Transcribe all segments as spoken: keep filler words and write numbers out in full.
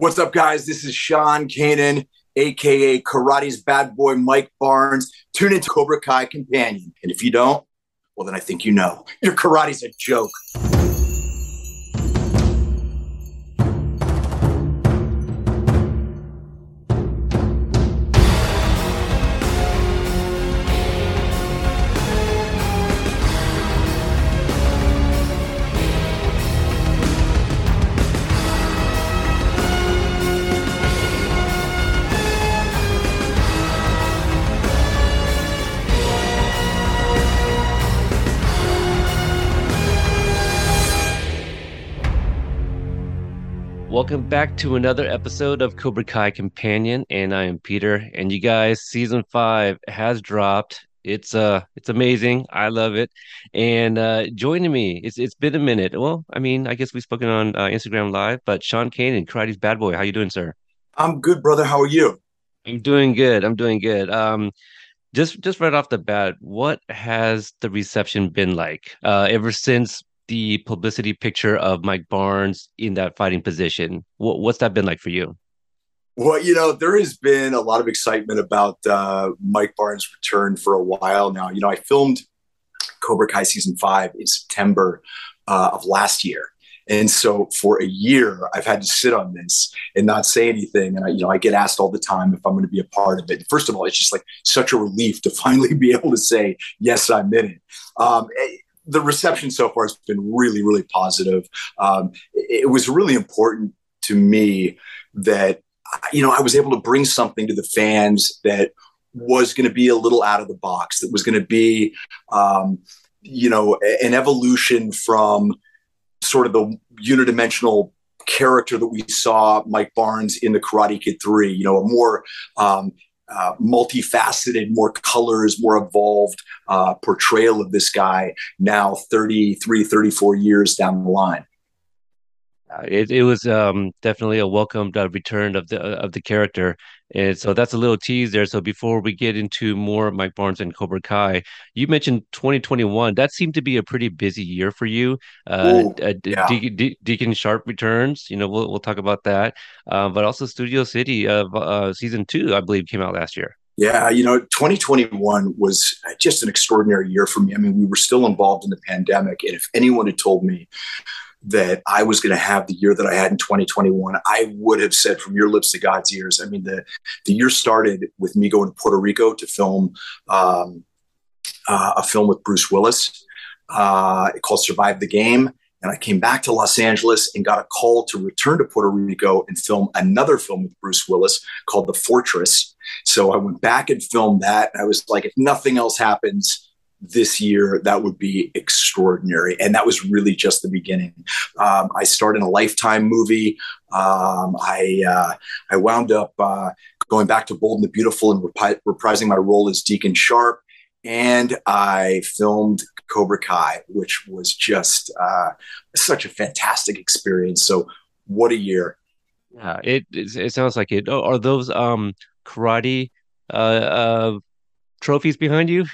What's up, guys? This is Sean Kanan, a k a. Karate's bad boy, Mike Barnes. Tune into Cobra Kai Companion. And if you don't, well, then I think you know. Your karate's a joke. Welcome back to another episode of Cobra Kai Companion, and I am Peter. And you guys, season five has dropped. It's uh, it's amazing. I love it. And uh, joining me, it's it's been a minute. Well, I mean, I guess we've spoken on uh, Instagram Live, but Sean Kanan, Karate's Bad Boy, how you doing, sir? I'm good, brother. How are you? I'm doing good. I'm doing good. Um, just just right off the bat, what has the reception been like uh, ever since the publicity picture of Mike Barnes in that fighting position? What, what's that been like for you? Well, you know, there has been a lot of excitement about uh, Mike Barnes' return for a while now. You know, I filmed Cobra Kai season five in September uh, of last year. And so for a year, I've had to sit on this and not say anything. And I, you know, I get asked all the time if I'm going to be a part of it. First of all, it's just like such a relief to finally be able to say, yes, I'm in it. Um, it The reception so far has been really, really positive. Um, it, it was really important to me that, you know, I was able to bring something to the fans that was going to be a little out of the box, that was going to be, um, you know, an evolution from sort of the unidimensional character that we saw Mike Barnes in the Karate Kid three, you know, a more um, Uh, multifaceted, more colors, more evolved uh, portrayal of this guy now thirty-three, thirty-four years down the line. It, it was um, definitely a welcomed uh, return of the uh, of the character. And so that's a little tease there. So before we get into more Mike Barnes and Cobra Kai, you mentioned twenty twenty-one. That seemed to be a pretty busy year for you. Uh, Ooh, uh, yeah. De- De- Deacon Sharp returns. You know, we'll we'll talk about that. Uh, but also Studio City of uh, season two, I believe, came out last year. Yeah, you know, twenty twenty-one was just an extraordinary year for me. I mean, we were still involved in the pandemic. And if anyone had told me that I was going to have the year that I had in twenty twenty-one, I would have said from your lips to God's ears. I mean, the, the year started with me going to Puerto Rico to film um, uh, a film with Bruce Willis uh, called Survive the Game. And I came back to Los Angeles and got a call to return to Puerto Rico and film another film with Bruce Willis called The Fortress. So I went back and filmed that. I was like, if nothing else happens this year, that would be extraordinary. And that was really just the beginning. Um, I starred in a Lifetime movie. Um, I uh, I wound up uh, going back to Bold and the Beautiful and repri- reprising my role as Deacon Sharp. And I filmed Cobra Kai, which was just uh, such a fantastic experience. So what a year. Yeah, it, it, it sounds like it. Oh, are those um, karate uh, uh... trophies behind you?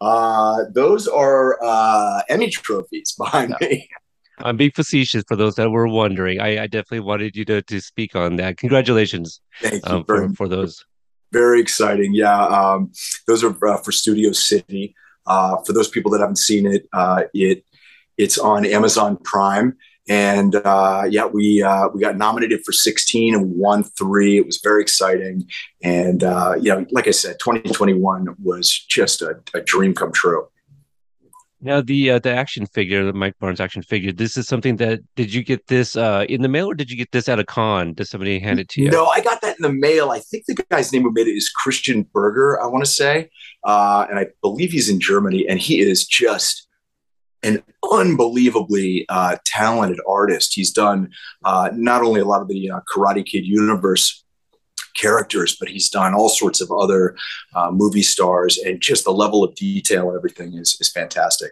uh, those are uh, Emmy trophies behind no. me. I'm being facetious for those that were wondering. I, I definitely wanted you to, to speak on that. Congratulations. Thank you um, very, for, for those. Very exciting. Yeah. Um, those are uh, for Studio City. Uh, for those people that haven't seen it, uh, it it's on Amazon Prime. And uh, yeah, we uh, we got nominated for sixteen and won three. It was very exciting. And, uh, you know, like I said, twenty twenty-one was just a, a dream come true. Now, the uh, the action figure, the Mike Barnes action figure, this is something that, did you get this uh, in the mail or did you get this at a con? Did somebody hand it to you? No, I got that in the mail. I think the guy's name who made it is Christian Berger, I want to say. Uh, and I believe he's in Germany, and he is just an unbelievably uh, talented artist. He's done uh, not only a lot of the uh, Karate Kid universe characters, but he's done all sorts of other uh, movie stars, and just the level of detail and everything is is fantastic.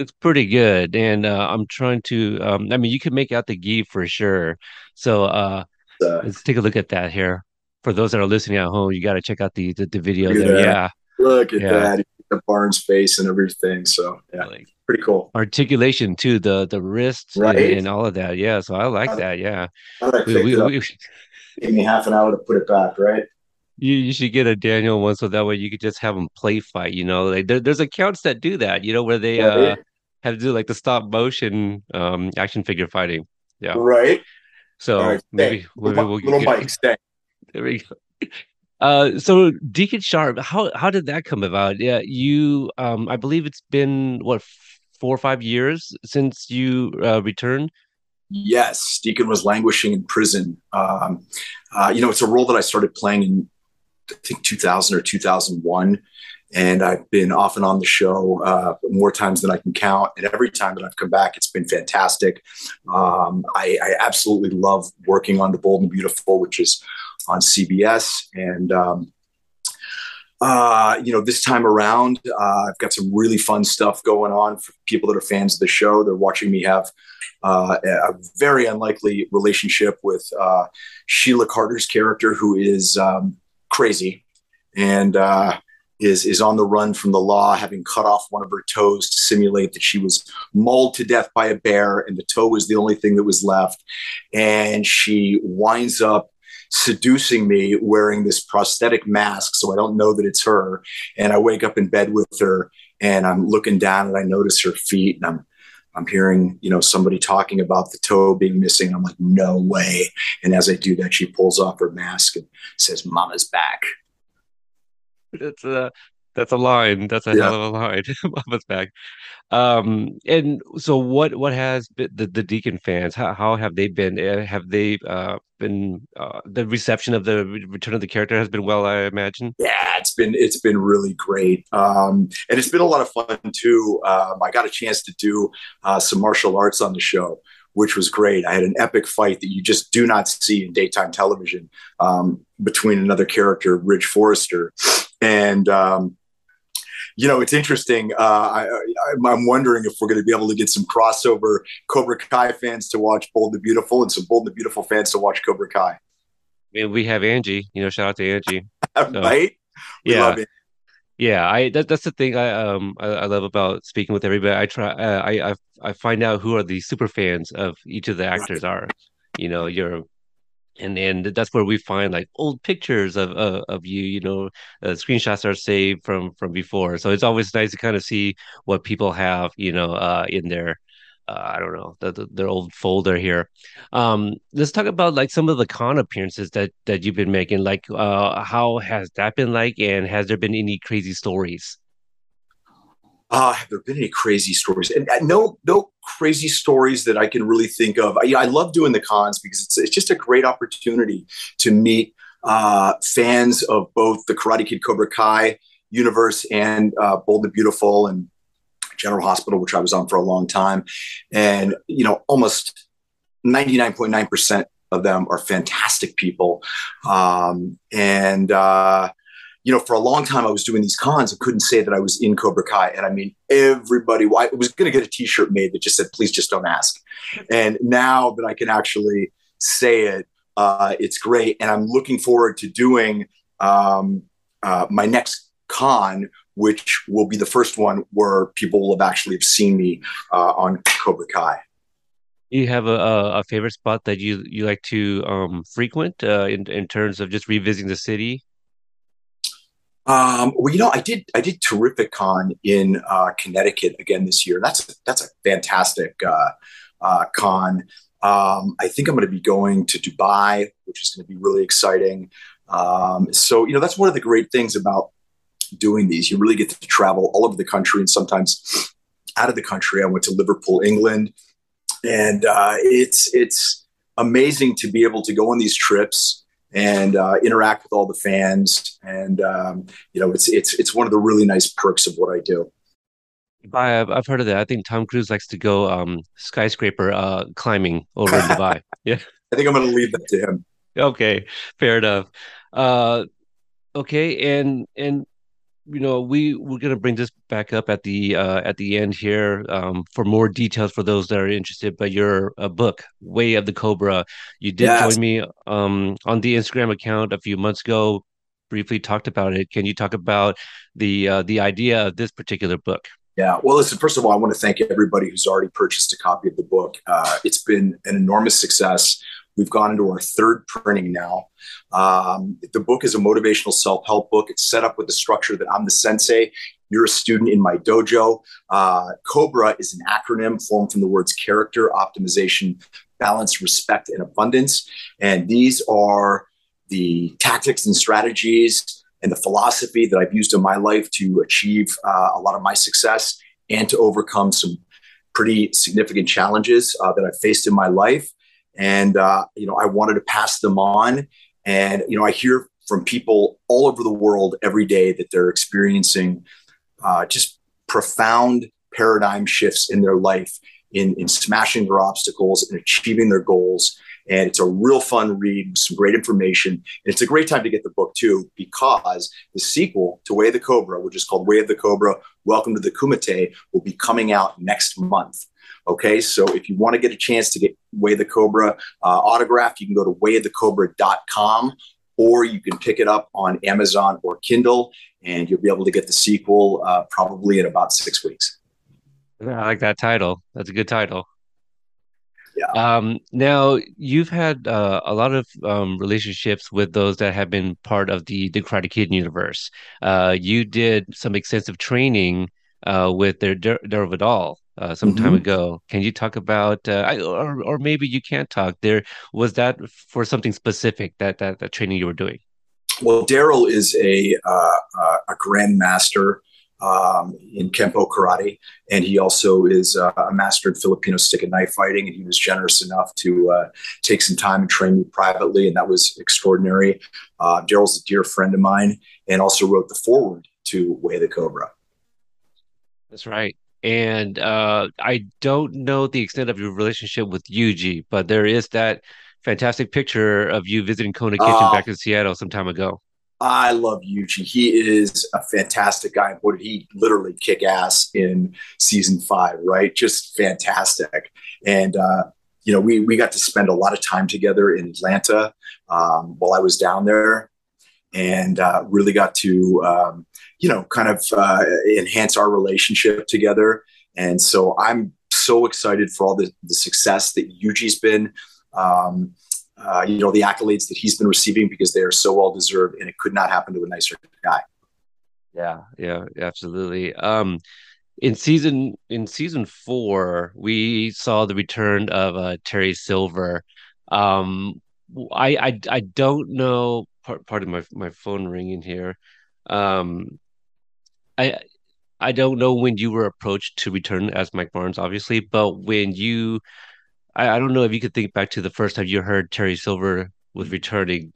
It's pretty good, and uh, I'm trying to. Um, I mean, you can make out the gi for sure. So uh, uh, let's take a look at that here. For those that are listening at home, you got to check out the the, the video there. That. Yeah, look at yeah. that. The Barnes face and everything. So yeah. Like, pretty cool articulation too, the the wrists, right? and, and all of that. Yeah, so I like I, that. Yeah, I like we, we, we, give me half an hour to put it back, right? You you should get a Daniel one, so that way you could just have them play fight. You know, like there, there's accounts that do that. You know, where they yeah, uh, have to do like the stop motion um, action figure fighting. Yeah, right. So right, maybe, maybe we'll little get, bike stay. There we go. Uh, so Deacon Sharp, how how did that come about? Yeah, you. Um, I believe it's been what four or five years since you uh, returned. Yes, Deacon was languishing in prison. Um, uh, you know, it's a role that I started playing in, I think, two thousand or two thousand one, and I've been off and on the show uh, more times than I can count. And every time that I've come back, it's been fantastic. Um, I, I absolutely love working on The Bold and Beautiful, which is on C B S. And, um, uh, you know, this time around, uh, I've got some really fun stuff going on for people that are fans of the show. They're watching me have uh, a very unlikely relationship with uh, Sheila Carter's character, who is um, crazy and uh, is, is on the run from the law, having cut off one of her toes to simulate that she was mauled to death by a bear. And the toe was the only thing that was left. And she winds up seducing me wearing this prosthetic mask, so I don't know that it's her. And I wake up in bed with her, and I'm looking down, and I notice her feet, and I'm I'm hearing, you know, somebody talking about the toe being missing. I'm like, no way. And as I do that, she pulls off her mask and says, "Mama's back." That's a that's a line. That's a yeah. hell of a line. Mama's back. Um, and so, what what has been the, the Deacon fans? How how have they been? Have they uh, been uh, the reception of the return of the character has been well, I imagine. Yeah, it's been it's been really great, um, and it's been a lot of fun too. Um, I got a chance to do uh, some martial arts on the show, which was great. I had an epic fight that you just do not see in daytime television um, between another character, Ridge Forrester, and. Um, You know, it's interesting. Uh, I, I, I'm wondering if we're going to be able to get some crossover Cobra Kai fans to watch Bold and the Beautiful and some Bold and the Beautiful fans to watch Cobra Kai. I mean, we have Angie. You know, shout out to Angie. So, right? We yeah. love it. Yeah, I that, that's the thing I um I, I love about speaking with everybody. I try uh, I, I I find out who are the super fans of each of the actors are. You know, you're. And and that's where we find like old pictures of uh, of you, you know, uh, screenshots are saved from from before. So it's always nice to kind of see what people have, you know, uh, in their, uh, I don't know, the, the, their old folder here. Um, let's talk about like some of the con appearances that that you've been making. Like, uh, how has that been like, and has there been any crazy stories? Uh, have there been any crazy stories? And uh, no, no crazy stories that I can really think of. I, I love doing the cons because it's it's just a great opportunity to meet uh, fans of both the Karate Kid Cobra Kai universe and uh, Bold and Beautiful and General Hospital, which I was on for a long time. And, you know, almost ninety-nine point nine percent of them are fantastic people. Um, and, uh, You know, for a long time, I was doing these cons and couldn't say that I was in Cobra Kai. And I mean, everybody, I was going to get a T-shirt made that just said, "Please just don't ask." And now that I can actually say it, uh, it's great. And I'm looking forward to doing um, uh, my next con, which will be the first one where people will have actually have seen me uh, on Cobra Kai. You have a, a favorite spot that you, you like to um, frequent uh, in, in terms of just revisiting the city? Um, well, you know, I did, I did TerrificCon in, uh, Connecticut again this year. That's, that's a fantastic, uh, uh, con. Um, I think I'm going to be going to Dubai, which is going to be really exciting. Um, so, you know, that's one of the great things about doing these. You really get to travel all over the country and sometimes out of the country. I went to Liverpool, England, and, uh, it's, it's amazing to be able to go on these trips and uh, interact with all the fans. And, um, you know, it's it's it's one of the really nice perks of what I do. I've, I've heard of that. I think Tom Cruise likes to go um, skyscraper uh, climbing over in Dubai. Yeah, I think I'm going to leave that to him. Okay, fair enough. Uh, okay, and, and you know, we, we're going to bring this back up at the uh, at the end here um, for more details for those that are interested. But your uh, book, Way of the Cobra, you did yes. join me um, on the Instagram account a few months ago, briefly talked about it. Can you talk about the uh, the idea of this particular book? Yeah. Well, listen, first of all, I want to thank everybody who's already purchased a copy of the book. Uh, it's been an enormous success. We've gone into our third printing now. Um, the book is a motivational self-help book. It's set up with the structure that I'm the sensei. You're a student in my dojo. Uh, COBRA is an acronym formed from the words character, optimization, balance, respect, and abundance. And these are the tactics and strategies and the philosophy that I've used in my life to achieve uh, a lot of my success and to overcome some pretty significant challenges uh, that I've faced in my life. And, uh, you know, I wanted to pass them on. And, you know, I hear from people all over the world every day that they're experiencing uh, just profound paradigm shifts in their life in, in smashing their obstacles and achieving their goals. And it's a real fun read, some great information. And it's a great time to get the book too, because the sequel to Way of the Cobra, which is called Way of the Cobra, Welcome to the Kumite, will be coming out next month. Okay, so if you want to get a chance to get Way of the Cobra uh, autographed, you can go to way of the cobra dot com, or you can pick it up on Amazon or Kindle, and you'll be able to get the sequel uh, probably in about six weeks. I like that title. That's a good title. Yeah. Um, now, you've had uh, a lot of um, relationships with those that have been part of the, the Karate Kid universe. Uh, you did some extensive training uh, with their Daryl Vidal. Uh, some mm-hmm. time ago. Can you talk about, uh, I, or or maybe you can't talk there. Was that for something specific, that that, that training you were doing? Well, Daryl is a uh, a grandmaster um, in Kenpo Karate, and he also is uh, a master in Filipino stick and knife fighting. And he was generous enough to uh, take some time and train me privately, and that was extraordinary. Uh, Daryl's a dear friend of mine, and also wrote the foreword to Way of the Cobra. That's right. And uh, I don't know the extent of your relationship with Yuji, but there is that fantastic picture of you visiting Kona Kitchen uh, back in Seattle some time ago. I love Yuji. He is a fantastic guy. Boy, did he literally kick ass in season five, right? Just fantastic. And, uh, you know, we, we got to spend a lot of time together in Atlanta um, while I was down there, and uh, really got to, um, you know, kind of uh, enhance our relationship together. And so I'm so excited for all the, the success that Yuji's been, um, uh, you know, the accolades that he's been receiving, because they are so well-deserved, and it could not happen to a nicer guy. Yeah, yeah, absolutely. Um, in season in season four, we saw the return of uh, Terry Silver. Um, I, I, I don't know... Pardon my my phone ringing here. Um, I I don't know when you were approached to return as Mike Barnes, obviously, but when you, I, I don't know if you could think back to the first time you heard Terry Silver was returning.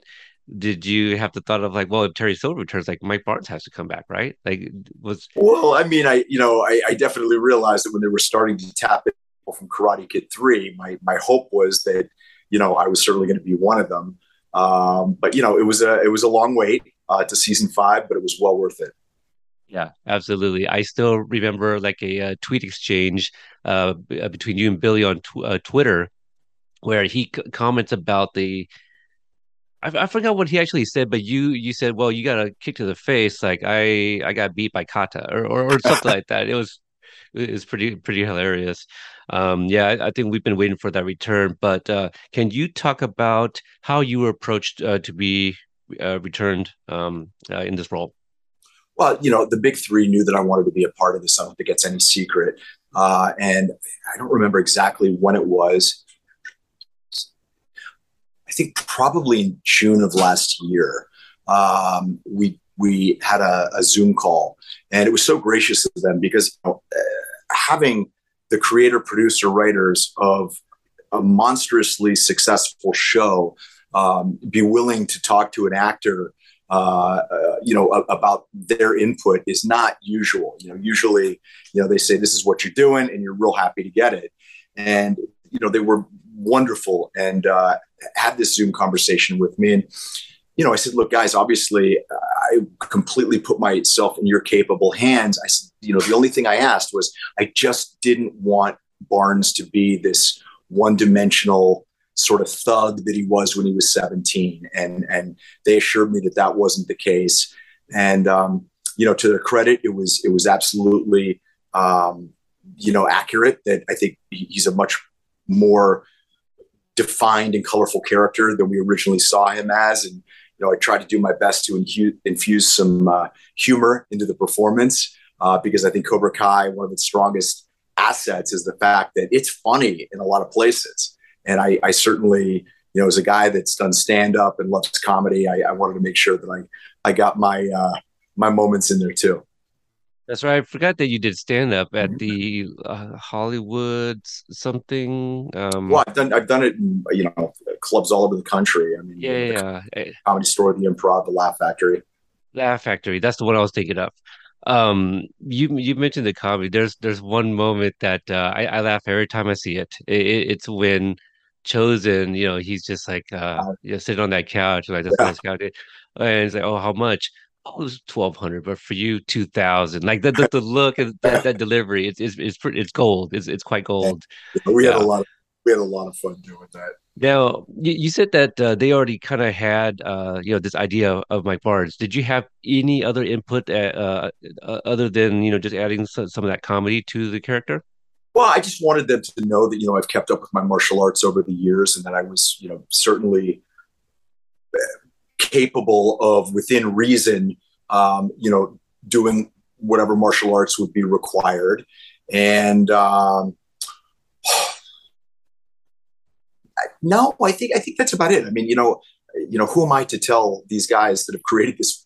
Did you have the thought of like, well, if Terry Silver returns, like Mike Barnes has to come back, right? Like, was well, I mean, I you know, I, I definitely realized that when they were starting to tap people from Karate Kid three, my my hope was that you know I was certainly going to be one of them. Um, but you know, it was a, it was a long wait, uh, to season five, but it was well worth it. Yeah, absolutely. I still remember like a, a tweet exchange, uh, b- between you and Billy on tw- uh, Twitter, where he c- comments about the, I, f- I forgot what he actually said, but you, you said, well, you got a kick to the face. Like I, I got beat by Kata or, or, or something like that. It was, it was pretty, pretty hilarious. Um, yeah, I, I think we've been waiting for that return. But uh, can you talk about how you were approached uh, to be uh, returned um, uh, in this role? Well, you know, the big three knew that I wanted to be a part of this. I don't think it's any secret. Uh, and I don't remember exactly when it was. I think probably in June of last year, um, we we had a, a Zoom call. And it was so gracious of them, because you know, uh, having the creator, producer, writers of a monstrously successful show, um, be willing to talk to an actor, uh, uh, you know, a- about their input is not usual. You know, usually, you know, they say, this is what you're doing, and you're real happy to get it. And, you know, they were wonderful and uh, had this Zoom conversation with me. And, you know, I said, look, guys, obviously I completely put myself in your capable hands. I said, you know, the only thing I asked was, I just didn't want Barnes to be this one-dimensional sort of thug that he was when he was seventeen. And, and they assured me that that wasn't the case. And, um, you know, to their credit, it was, it was absolutely um, you know, accurate, that I think he's a much more defined and colorful character than we originally saw him as. And, you know, I tried to do my best to inhu- infuse some uh, humor into the performance uh, because I think Cobra Kai, one of its strongest assets is the fact that it's funny in a lot of places. And I, I certainly, you know, as a guy that's done stand-up and loves comedy, I, I wanted to make sure that I, I got my, uh, my moments in there too. That's right. I forgot that you did stand up at the uh, Hollywood something. Um, well, I've done I've done it in, you know, clubs all over the country. I mean, yeah, you know, the yeah. Comedy Store, the Improv, the Laugh Factory. Laugh Factory. That's the one I was thinking of. Um, you you mentioned the comedy. There's there's one moment that uh, I, I laugh every time I see it. it, it it's when Chosen, you know, he's just like uh, you know, sitting on that couch, and I just yeah. couch it, and he's like, oh, how much? Oh, it was twelve hundred, but for you, two thousand. Like the the, the look and that, that delivery, it's it's it's pretty, it's gold. It's it's quite gold. Yeah, we had yeah. a lot. Of, we had a lot of fun doing that. Now you, you said that uh, they already kind of had uh, you know, this idea of, of Mike Barnes. Did you have any other input at, uh, uh, other than, you know, just adding some, some of that comedy to the character? Well, I just wanted them to know that, you know, I've kept up with my martial arts over the years, and that I was, you know, certainly capable of, within reason, um, you know, doing whatever martial arts would be required. And um, no, I think I think that's about it. I mean, you know, you know, who am I to tell these guys that have created this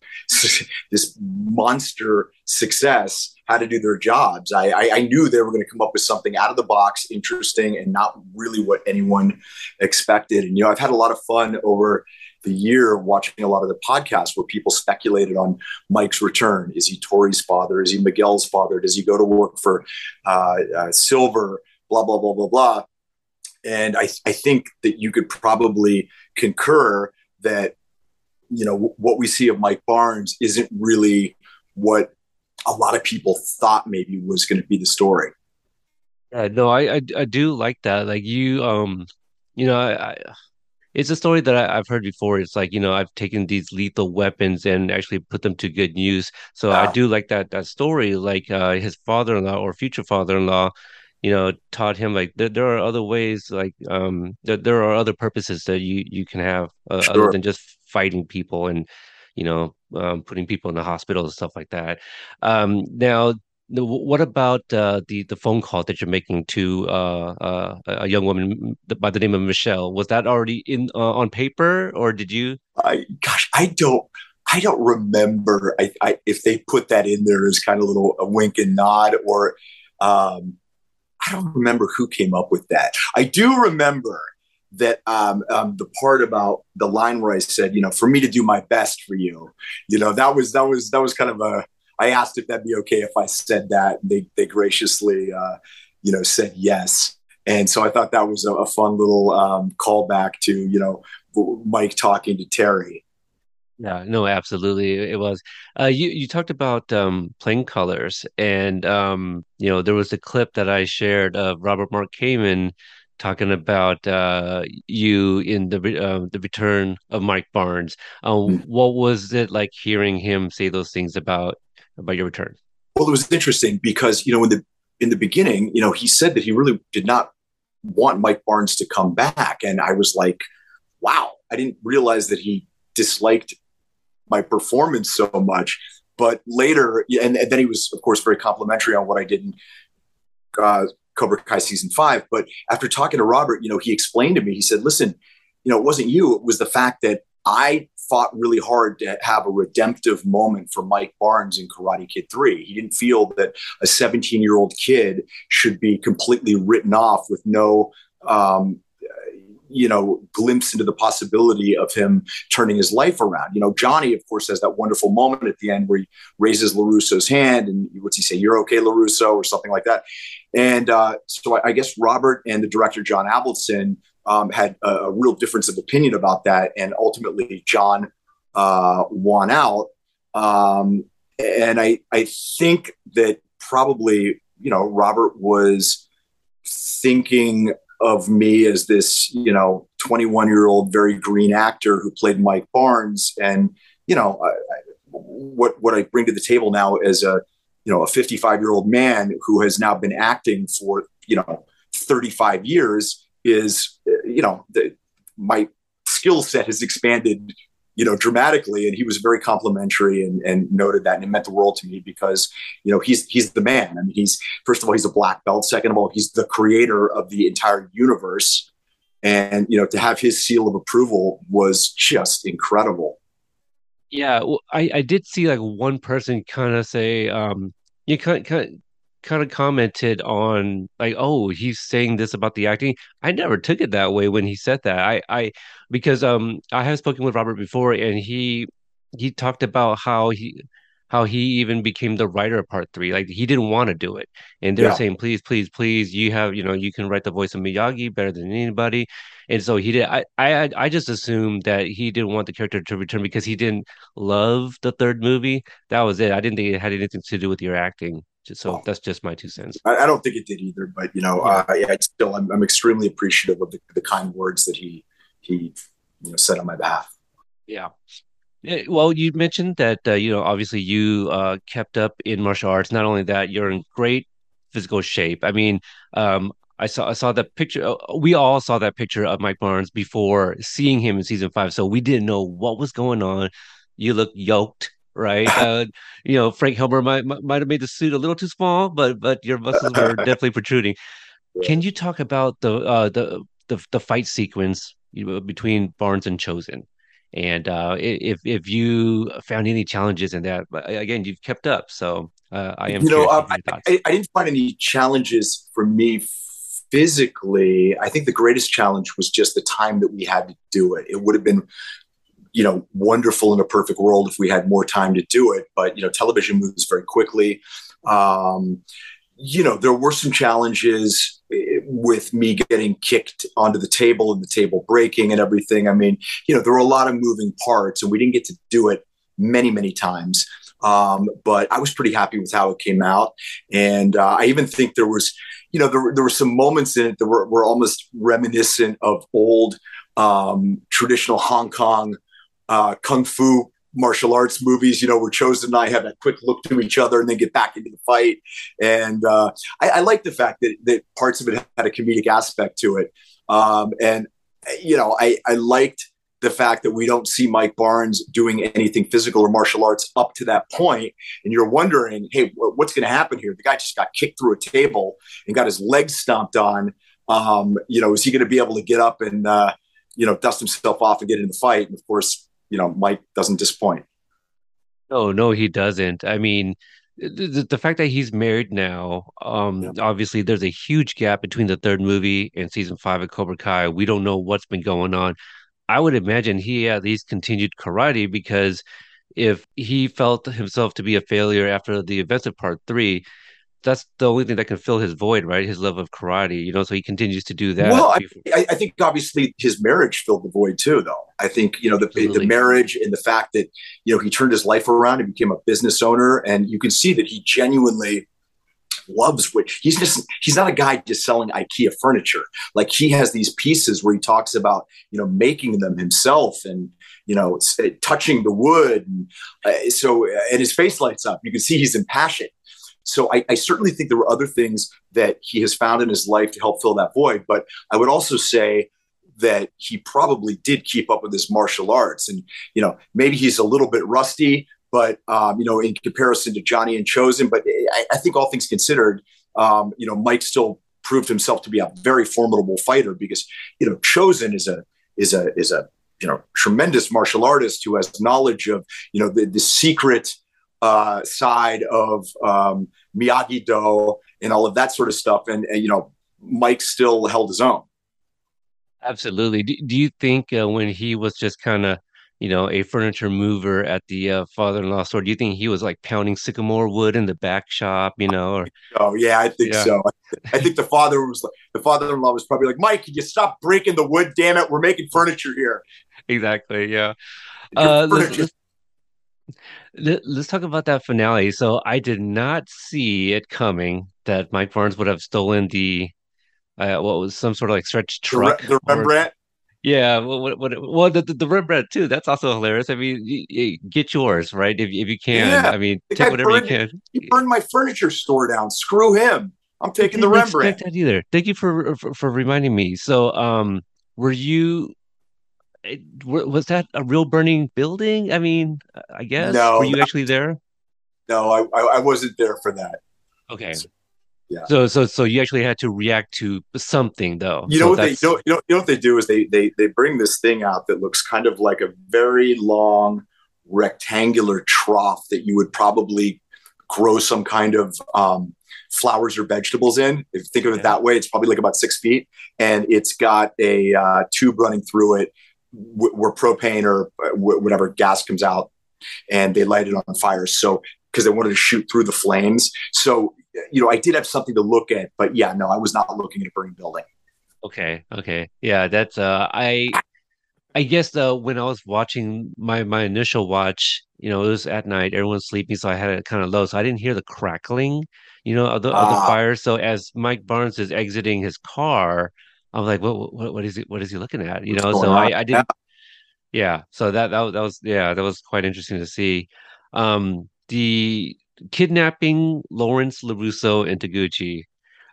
this monster success how to do their jobs? I, I, I knew they were going to come up with something out of the box, interesting, and not really what anyone expected. And you know, I've had a lot of fun over the year watching a lot of the podcasts where people speculated on Mike's return. Is he Tori's father? Is he Miguel's father? Does he go to work for uh, uh, Silver? Blah, blah, blah, blah, blah. And I, th- I think that you could probably concur that, you know, w- what we see of Mike Barnes isn't really what a lot of people thought maybe was going to be the story. Yeah, no, I, I, I do like that. Like you, um, you know, I, I it's a story that I, I've heard before. It's like, you know, I've taken these lethal weapons and actually put them to good use. So wow. I do like that that story. Like uh, his father-in-law or future father-in-law, you know, taught him like there, there are other ways, like um, there, there are other purposes that you, you can have uh, sure. other than just fighting people and, you know, um, putting people in the hospital and stuff like that. Um, now, what about uh, the the phone call that you're making to uh, uh, a young woman by the name of Michelle? Was that already in uh, on paper, or did you? I, gosh, I don't, I don't remember. I, I if they put that in there as kind of a little a wink and nod, or um, I don't remember who came up with that. I do remember that um, um, the part about the line where I said, you know, for me to do my best for you, you know, that was that was that was kind of a. I asked if that'd be okay if I said that. They they graciously, uh, you know, said yes. And so I thought that was a, a fun little um, callback to, you know, Mike talking to Terry. Yeah, no, absolutely. It was. Uh, you, you talked about um, playing colors. And, um, you know, there was a clip that I shared of Robert Mark Kamen talking about uh, you in the uh, the return of Mike Barnes. Um, mm-hmm. What was it like hearing him say those things about about your return? Well, it was interesting because, you know, in the in the beginning, you know, he said that he really did not want Mike Barnes to come back. And I was like, wow, I didn't realize that he disliked my performance so much. But later, and, and then he was, of course, very complimentary on what I did in uh, Cobra Kai season five. But after talking to Robert, you know, he explained to me, he said, listen, you know, it wasn't you, it was the fact that I fought really hard to have a redemptive moment for Mike Barnes in Karate Kid three. He didn't feel that a seventeen-year-old kid should be completely written off with no, um, you know, glimpse into the possibility of him turning his life around. You know, Johnny, of course, has that wonderful moment at the end where he raises LaRusso's hand and what's he say? You're okay, LaRusso, or something like that. And uh, so I, I guess Robert and the director, John Avildsen, Um, had a, a real difference of opinion about that. And ultimately, John uh, won out. Um, and I, I think that probably, you know, Robert was thinking of me as this, you know, twenty-one-year-old, very green actor who played Mike Barnes. And, you know, I, I, what, what I bring to the table now as a you know, a fifty-five year old man who has now been acting for, you know, thirty-five years is, you know, the, my skill set has expanded, you know, dramatically. And he was very complimentary and, and noted that. And it meant the world to me because, you know, he's, he's the man. I mean, he's, first of all, he's a black belt. Second of all, he's the creator of the entire universe. And, you know, to have his seal of approval was just incredible. Yeah. Well, I, I did see like one person kind of say, um, you kind of, kind of commented on like, oh, he's saying this about the acting. I never took it that way when he said that. I, I, because um, I have spoken with Robert before, and he, he talked about how he, how he even became the writer of part three. Like he didn't want to do it, and they're yeah. saying, please, please, please, you have, you know, you can write the voice of Miyagi better than anybody. And so he did. I, I, I just assumed that he didn't want the character to return because he didn't love the third movie. That was it. I didn't think it had anything to do with your acting. So that's just my two cents. I, I don't think it did either, but you know, yeah. uh, I, I still I'm, I'm extremely appreciative of the, the kind words that he he you know, said on my behalf. Yeah. yeah well, you mentioned that uh, you know obviously you uh, kept up in martial arts. Not only that, you're in great physical shape. I mean, um, I saw I saw that picture. We all saw that picture of Mike Barnes before seeing him in season five. So we didn't know what was going on. You look yoked. Right, uh, you know, Frank Helmer might might have made the suit a little too small, but but your muscles were definitely protruding. Yeah. Can you talk about the uh, the, the the fight sequence between Barnes and Chosen, and uh, if if you found any challenges in that? But again, you've kept up, so uh, I am. You know, uh, I, I, I didn't find any challenges for me physically. I think the greatest challenge was just the time that we had to do it. It would have been, you know, wonderful in a perfect world if we had more time to do it. But, you know, television moves very quickly. Um, you know, there were some challenges with me getting kicked onto the table and the table breaking and everything. I mean, you know, there were a lot of moving parts and we didn't get to do it many, many times. Um, but I was pretty happy with how it came out. And uh, I even think there was, you know, there, there were some moments in it that were, were almost reminiscent of old um, traditional Hong Kong Uh, Kung Fu martial arts movies, you know, where Chosen and I have that quick look to each other and then get back into the fight. And uh, I, I like the fact that, that parts of it had a comedic aspect to it. Um, and, you know, I, I liked the fact that we don't see Mike Barnes doing anything physical or martial arts up to that point. And you're wondering, hey, what's going to happen here? The guy just got kicked through a table and got his legs stomped on. Um, you know, is he going to be able to get up and, uh, you know, dust himself off and get into the fight? And of course, you know, Mike doesn't disappoint. No, no, he doesn't. I mean, the, the fact that he's married now, um, yeah. obviously there's a huge gap between the third movie and season five of Cobra Kai. We don't know what's been going on. I would imagine he at least continued karate, because if he felt himself to be a failure after the events of part three, that's the only thing that can fill his void, right? His love of karate, you know, so he continues to do that. Well, I, I think obviously his marriage filled the void too, though. I think, you know, the, the marriage and the fact that, you know, he turned his life around and became a business owner. And you can see that he genuinely loves what he's just, he's not a guy just selling IKEA furniture. Like he has these pieces where he talks about, you know, making them himself and, you know, it's, it, touching the wood. And, uh, so, and his face lights up. You can see he's impassioned. So I, I certainly think there were other things that he has found in his life to help fill that void. But I would also say that he probably did keep up with his martial arts. And, you know, maybe he's a little bit rusty, but, um, you know, in comparison to Johnny and Chosen. But I, I think all things considered, um, you know, Mike still proved himself to be a very formidable fighter, because, you know, Chosen is a is a is a, you know, tremendous martial artist who has knowledge of, you know, the, the secret Uh, side of um, Miyagi-Do and all of that sort of stuff. And, and, you know, Mike still held his own. Absolutely. Do, do you think uh, when he was just kind of, you know, a furniture mover at the uh, father-in-law store, do you think he was like pounding sycamore wood in the back shop, you know? Or... Oh, yeah, I think yeah. so. I think the father was like, the father-in-law was probably like, Mike, can you stop breaking the wood? Damn it. We're making furniture here. Exactly. Yeah. Uh, Let's talk about that finale. So I did not see it coming that Mike Barnes would have stolen the, uh, what was some sort of like stretch truck. The, the Rembrandt? Or, Yeah, well, what, what, well, the, the Rembrandt too. That's also hilarious. I mean, you, you get yours, right? If if you can, yeah. I mean, take I whatever burned, you can. He burned my furniture store down. Screw him. I'm taking the Rembrandt. Expect that either. Thank you for, for for reminding me. So, um, were you? Was that a real burning building? I mean, I guess. No, were you not, actually there? No, I, I I wasn't there for that. Okay. So, yeah. So so so you actually had to react to something though. You know so what that's... they you know, you know you know what they do is they they they bring this thing out that looks kind of like a very long rectangular trough that you would probably grow some kind of um, flowers or vegetables in. If you think of it yeah. that way, it's probably like about six feet, and it's got a uh, tube running through it w- where propane or w- whatever gas comes out, and they light it on fire. So because they wanted to shoot through the flames, so. You know, I did have something to look at, but yeah, no, I was not looking at a burning building. Okay, okay, yeah, that's. Uh, I, I guess uh, when I was watching my my initial watch, you know, it was at night, everyone's sleeping, so I had it kind of low, so I didn't hear the crackling, you know, of the, of the ah. fire. So as Mike Barnes is exiting his car, I'm like, what, what, what is it? What is he looking at? You What's know, so I, I didn't. Yeah, so that that that was yeah, that was quite interesting to see. Um, the. Kidnapping Lawrence LaRusso and Taguchi.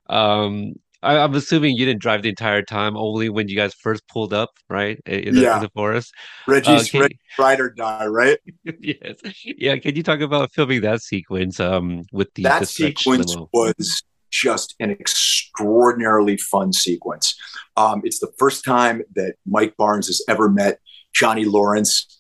Um, I, I'm assuming you didn't drive the entire time, only when you guys first pulled up, right? In the, yeah. in the forest. Reggie's uh, Reg- ride or die, right? Yes. Yeah. Can you talk about filming that sequence? Um, with the that sequence limo? Was just an extraordinarily fun sequence. Um, it's the first time that Mike Barnes has ever met Johnny Lawrence,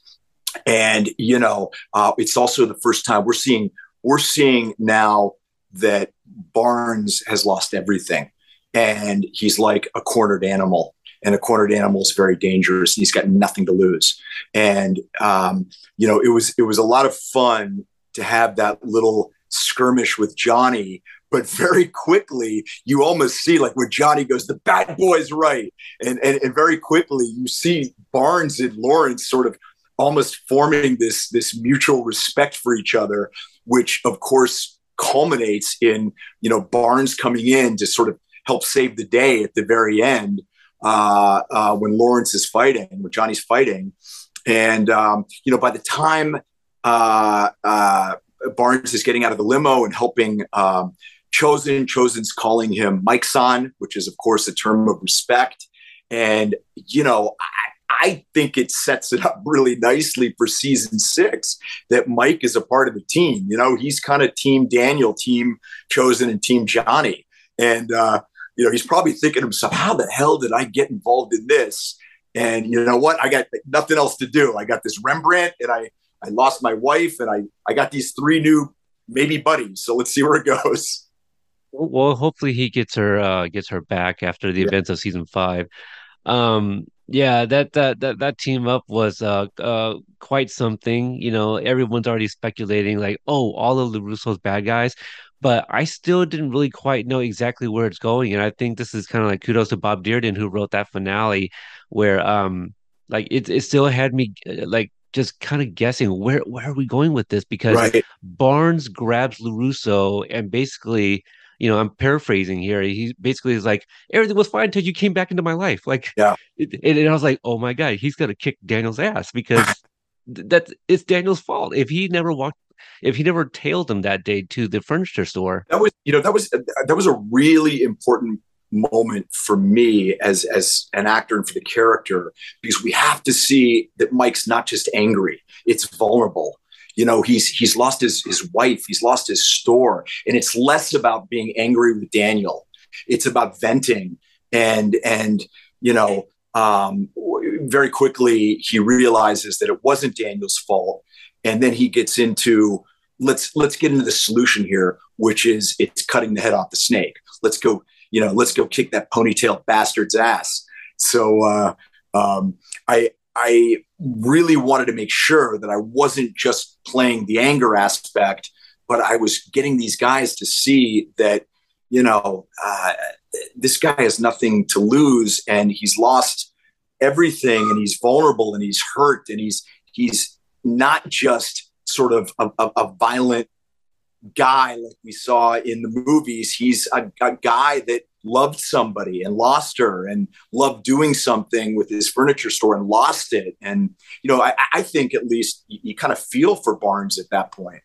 and you know, uh, it's also the first time we're seeing. We're seeing now that Barnes has lost everything, and he's like a cornered animal, and a cornered animal is very dangerous, and he's got nothing to lose. And, um, you know, it was, it was a lot of fun to have that little skirmish with Johnny, but very quickly you almost see like when Johnny goes, the bad boy's right. And, and, and very quickly you see Barnes and Lawrence sort of almost forming this, this mutual respect for each other, which of course culminates in, you know, Barnes coming in to sort of help save the day at the very end uh, uh, when Lawrence is fighting, when Johnny's fighting. And, um, you know, by the time uh, uh, Barnes is getting out of the limo and helping um, Chosen, Chosen's calling him Mike-san, which is of course a term of respect. And, you know, I, I think it sets it up really nicely for season six that Mike is a part of the team. You know, he's kind of team Daniel, team Chosen, and team Johnny. And, uh, you know, he's probably thinking to himself, how the hell did I get involved in this? And you know what? I got nothing else to do. I got this Rembrandt, and I, I lost my wife, and I, I got these three new maybe buddies. So let's see where it goes. Well, hopefully he gets her, uh, gets her back after the yeah. events of season five. Um, Yeah, that, that that that team up was uh, uh quite something. You know, everyone's already speculating like, oh, all of LaRusso's bad guys, but I still didn't really quite know exactly where it's going. And I think this is kind of like kudos to Bob Dearden, who wrote that finale, where um like it it still had me like just kind of guessing where where are we going with this, because right. Barnes grabs LaRusso and basically. You know, I'm paraphrasing here. He basically is like, everything was fine until you came back into my life. Like, yeah. And, and I was like, oh my God, he's going to kick Daniel's ass, because that's it's Daniel's fault. If he never walked, if he never tailed him that day to the furniture store. That was, you know, that was, that was a really important moment for me as, as an actor and for the character, because we have to see that Mike's not just angry, it's vulnerable. You know, he's he's lost his, his wife. He's lost his store. And it's less about being angry with Daniel. It's about venting. And, and you know, um, very quickly, he realizes that it wasn't Daniel's fault. And then he gets into, let's let's get into the solution here, which is it's cutting the head off the snake. Let's go, you know, let's go kick that ponytail bastard's ass. So uh, um, I I really wanted to make sure that I wasn't just playing the anger aspect, but I was getting these guys to see that, you know, uh, this guy has nothing to lose, and he's lost everything, and he's vulnerable, and he's hurt, and he's, he's not just sort of a, a, a violent guy like we saw in the movies. He's a, a guy that loved somebody and lost her, and loved doing something with his furniture store and lost it. And, you know, I, I think at least you, you kind of feel for Barnes at that point.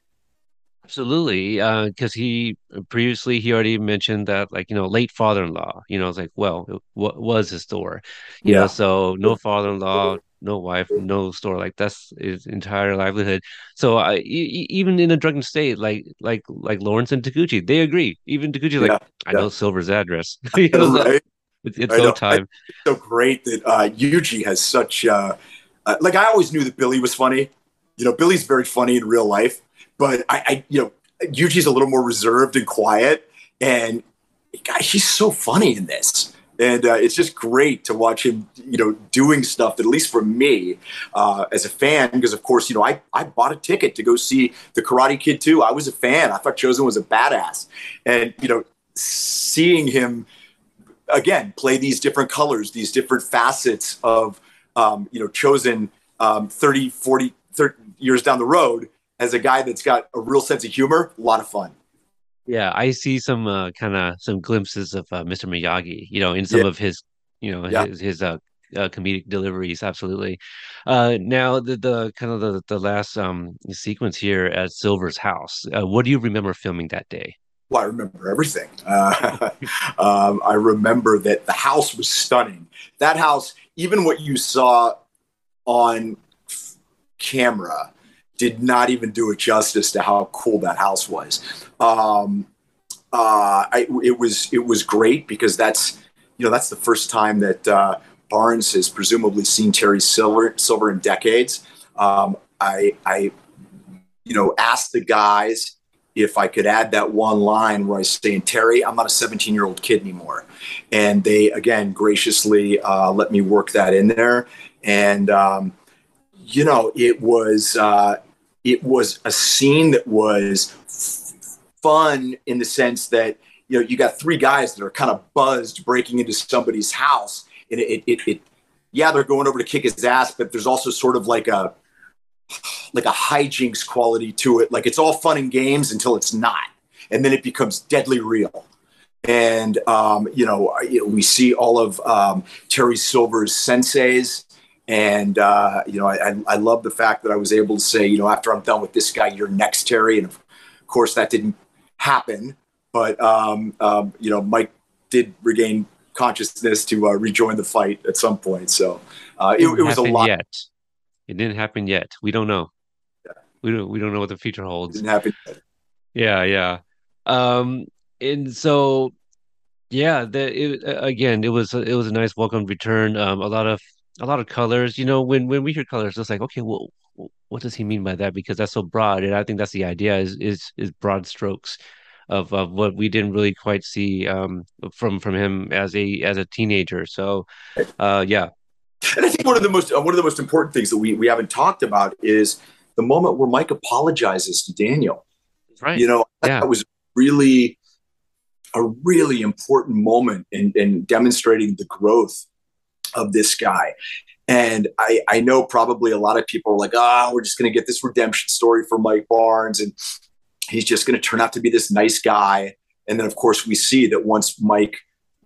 Absolutely. Uh, cause he previously, he already mentioned that, like, you know, late father-in-law, you know, it's like, well, what was his store? You yeah. know, so no father-in-law, no wife, no store, like that's his entire livelihood. So I, e- even in a drunken state, like, like, like Lawrence and Taguchi, they agree. Even Taguchi's like, yeah, I yeah. know Silver's address. You know, right? like, it's it's no time. It's so great that uh, Yuji has such, uh, uh, like, I always knew that Billy was funny. You know, Billy's very funny in real life. But I, I, you know, Yuji's a little more reserved and quiet, and God, he's so funny in this. And uh, it's just great to watch him, you know, doing stuff that, at least for me uh, as a fan, because of course, you know, I, I bought a ticket to go see The Karate Kid too. I was a fan. I thought Chosen was a badass, and you know, seeing him again play these different colors, these different facets of, um, you know, Chosen um, thirty, forty, thirty years down the road, as a guy that's got a real sense of humor, a lot of fun. Yeah, I see some uh, kind of some glimpses of uh, Mister Miyagi, you know, in some yeah. of his, you know, yeah. his, his uh, uh, comedic deliveries. Absolutely. Uh, now, the, the kind of the, the last um, sequence here at Silver's house. Uh, what do you remember filming that day? Well, I remember everything. Uh, um, I remember that the house was stunning. That house, even what you saw on f- camera, did not even do it justice to how cool that house was. Um, uh, I, it was it was great because that's you know that's the first time that uh, Barnes has presumably seen Terry Silver Silver in decades. Um, I, I you know asked the guys if I could add that one line where I say, "Terry, I'm not a seventeen-year-old kid anymore," and they again graciously uh, let me work that in there. And um, you know it was. Uh, It was a scene that was f- fun in the sense that, you know, you got three guys that are kind of buzzed breaking into somebody's house. And it, it, it, yeah, they're going over to kick his ass, but there's also sort of like a, like a hijinks quality to it. Like it's all fun and games until it's not. And then it becomes deadly real. And, um, you know, we see all of um, Terry Silver's senseis. And, uh, you know, I, I love the fact that I was able to say, you know, after I'm done with this guy, you're next, Terry. And of course that didn't happen. But, um, um, you know, Mike did regain consciousness to uh, rejoin the fight at some point. So uh, it, it, it was a lot. Yet. It didn't happen yet. We don't know. Yeah. We don't We don't know what the future holds. It didn't happen yet. Yeah, yeah. Um, and so, yeah, the, it, again, it was, it was a nice welcome return. Um, a lot of A lot of colors, you know, when, when we hear colors, it's like, okay, well, what does he mean by that? Because that's so broad. And I think that's the idea is is, is broad strokes of, of what we didn't really quite see um, from from him as a as a teenager. So, uh, yeah. And I think one of the most uh, one of the most important things that we, we haven't talked about is the moment where Mike apologizes to Daniel. Right. You know, yeah. that was really a really important moment in, in demonstrating the growth of this guy. And I, I know probably a lot of people are like, ah, oh, we're just going to get this redemption story for Mike Barnes. And he's just going to turn out to be this nice guy. And then of course we see that once Mike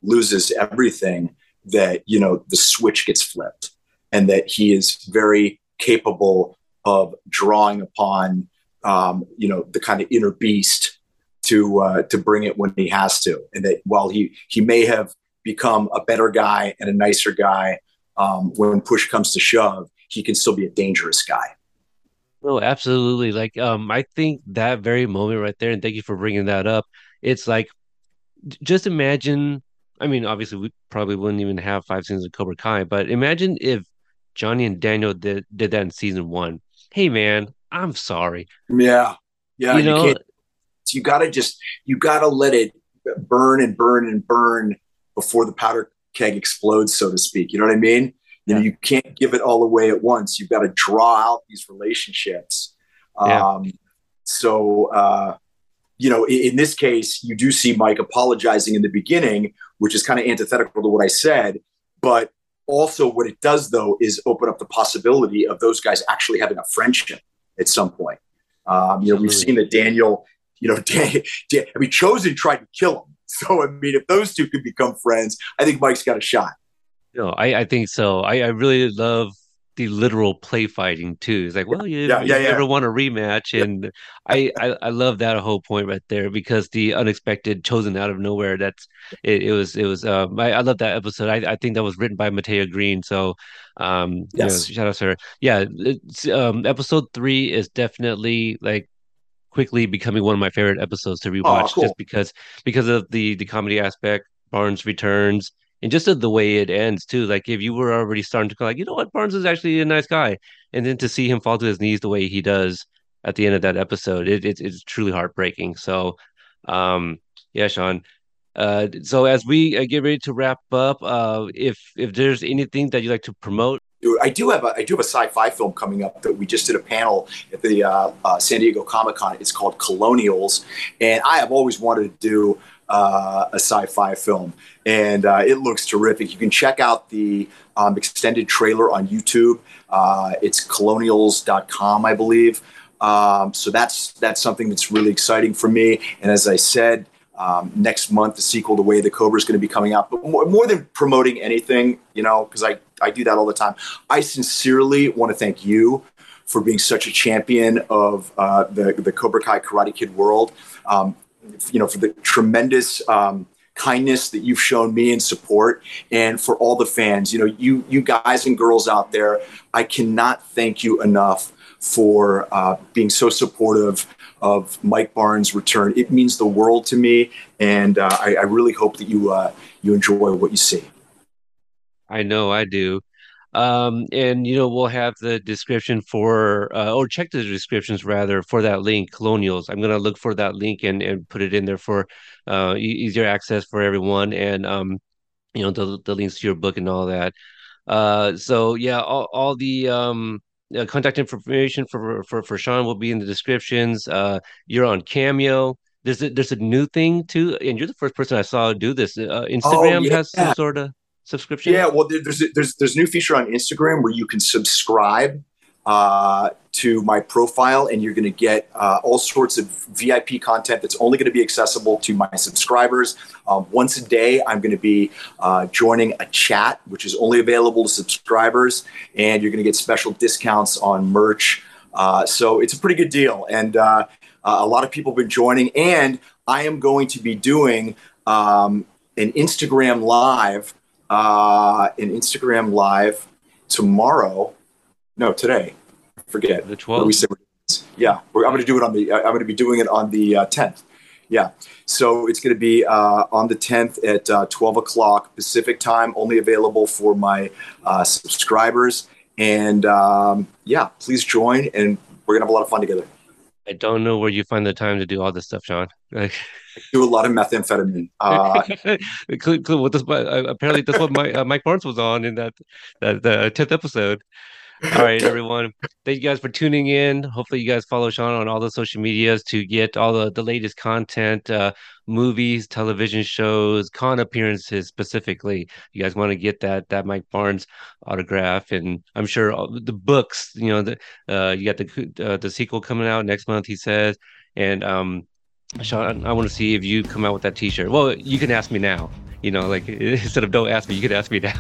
loses everything, that, you know, the switch gets flipped and that he is very capable of drawing upon, um, you know, the kind of inner beast to, uh, to bring it when he has to. And that while he, he may have become a better guy and a nicer guy, um, when push comes to shove, he can still be a dangerous guy. Oh, absolutely. Like, um, I think that very moment right there, and thank you for bringing that up. It's like, just imagine, I mean, obviously we probably wouldn't even have five seasons of Cobra Kai, but imagine if Johnny and Daniel did, did that in season one. Hey man, I'm sorry. Yeah. Yeah. You, you know, can't, you gotta just, you gotta let it burn and burn and burn before the powder keg explodes, so to speak. You know what I mean? Yeah. You know, you can't give it all away at once. You've got to draw out these relationships. Yeah. Um, so, uh, you know, in, in this case, you do see Mike apologizing in the beginning, which is kind of antithetical to what I said. But also what it does, though, is open up the possibility of those guys actually having a friendship at some point. Um, you know, we've seen that Daniel, you know, Dan, Dan, I mean, Chosen tried to kill him. So, I mean, if those two could become friends, I think Mike's got a shot. No, I, I think so. I, I really love the literal play fighting too. It's like, well, you, yeah, yeah, you yeah. never want a rematch. Yeah. And I, I, I love that whole point right there, because the unexpected chosen out of nowhere, that's, it, it was, it was, um, I, I love that episode. I, I think that was written by Matea Green. So, um, yes. you know, shout out to her. Yeah. Um, episode three is definitely like quickly becoming one of my favorite episodes to rewatch. Oh, cool. Just because, because of the, the comedy aspect, Barnes returns. And just the way it ends, too, like if you were already starting to go like, you know what, Barnes is actually a nice guy. And then to see him fall to his knees the way he does at the end of that episode, it, it, it's truly heartbreaking. So, um, yeah, Sean. Uh, so as we get ready to wrap up, uh, if if there's anything that you'd like to promote. I do have a, I do have a sci-fi film coming up that we just did a panel at the uh, uh, San Diego Comic-Con. It's called Colonials. And I have always wanted to do Uh, a sci-fi film, and uh, it looks terrific. You can check out the um, extended trailer on YouTube. Uh, it's colonials dot com, I believe. Um, so that's that's something that's really exciting for me. And as I said, um, next month the sequel to Way of the Cobra is going to be coming out. But more, more than promoting anything, you know, because I, I do that all the time, I sincerely want to thank you for being such a champion of uh, the, the Cobra Kai Karate Kid world. Um, you know, for the tremendous um, kindness that you've shown me and support, and for all the fans, you know, you, you guys and girls out there, I cannot thank you enough for uh, being so supportive of Mike Barnes' return. It means the world to me. And uh, I, I really hope that you, uh, you enjoy what you see. I know I do. Um, and, you know, we'll have the description for, uh, or check the descriptions rather for that link, Colonials. I'm going to look for that link and, and put it in there for uh, easier access for everyone. And, um, you know, the, the links to your book and all that. Uh, so, yeah, all, all the um, uh, contact information for, for, for Sean will be in the descriptions. Uh, you're on Cameo. There's a, there's a new thing, too. And you're the first person I saw do this. Uh, Instagram oh, yeah. has some sort of subscription? Yeah, well, there's there's there's a new feature on Instagram where you can subscribe uh, to my profile, and you're going to get uh, all sorts of V I P content that's only going to be accessible to my subscribers. Um, once a day, I'm going to be uh, joining a chat, which is only available to subscribers, and you're going to get special discounts on merch. Uh, so it's a pretty good deal, and uh, a lot of people have been joining. And I am going to be doing um, an Instagram Live. Uh, an Instagram Live tomorrow. No, today. I forget. The twelfth. Yeah, we're, I'm going to do it on the. I'm going to be doing it on the uh, tenth. Yeah, so it's going to be uh, on the tenth at uh, twelve o'clock Pacific time. Only available for my uh, subscribers. And um, yeah, please join, and we're going to have a lot of fun together. I don't know where you find the time to do all this stuff, Sean. I do a lot of methamphetamine. Uh, apparently, that's what Mike, uh, Mike Barnes was on in that, that the tenth episode. All right, everyone. Thank you guys for tuning in. Hopefully, you guys follow Sean on all the social medias to get all the, the latest content, uh, movies, television shows, con appearances specifically. You guys want to get that that Mike Barnes autograph, and I'm sure all the books. You know, the, uh, you got the uh, the sequel coming out next month. He says, and um, Sean, I want to see if you come out with that T-shirt. Well, you can ask me now. You know, like instead of don't ask me, you could ask me now.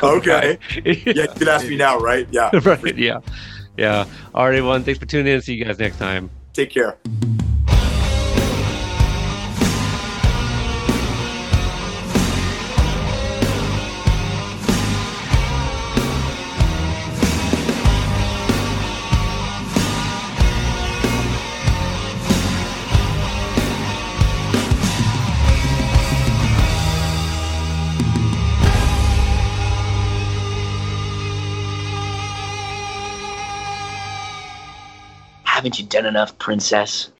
Okay. Yeah, you could ask me now, right? Yeah. Right. Yeah. Yeah. All right, everyone. Thanks for tuning in. See you guys next time. Take care. Haven't you done enough, princess?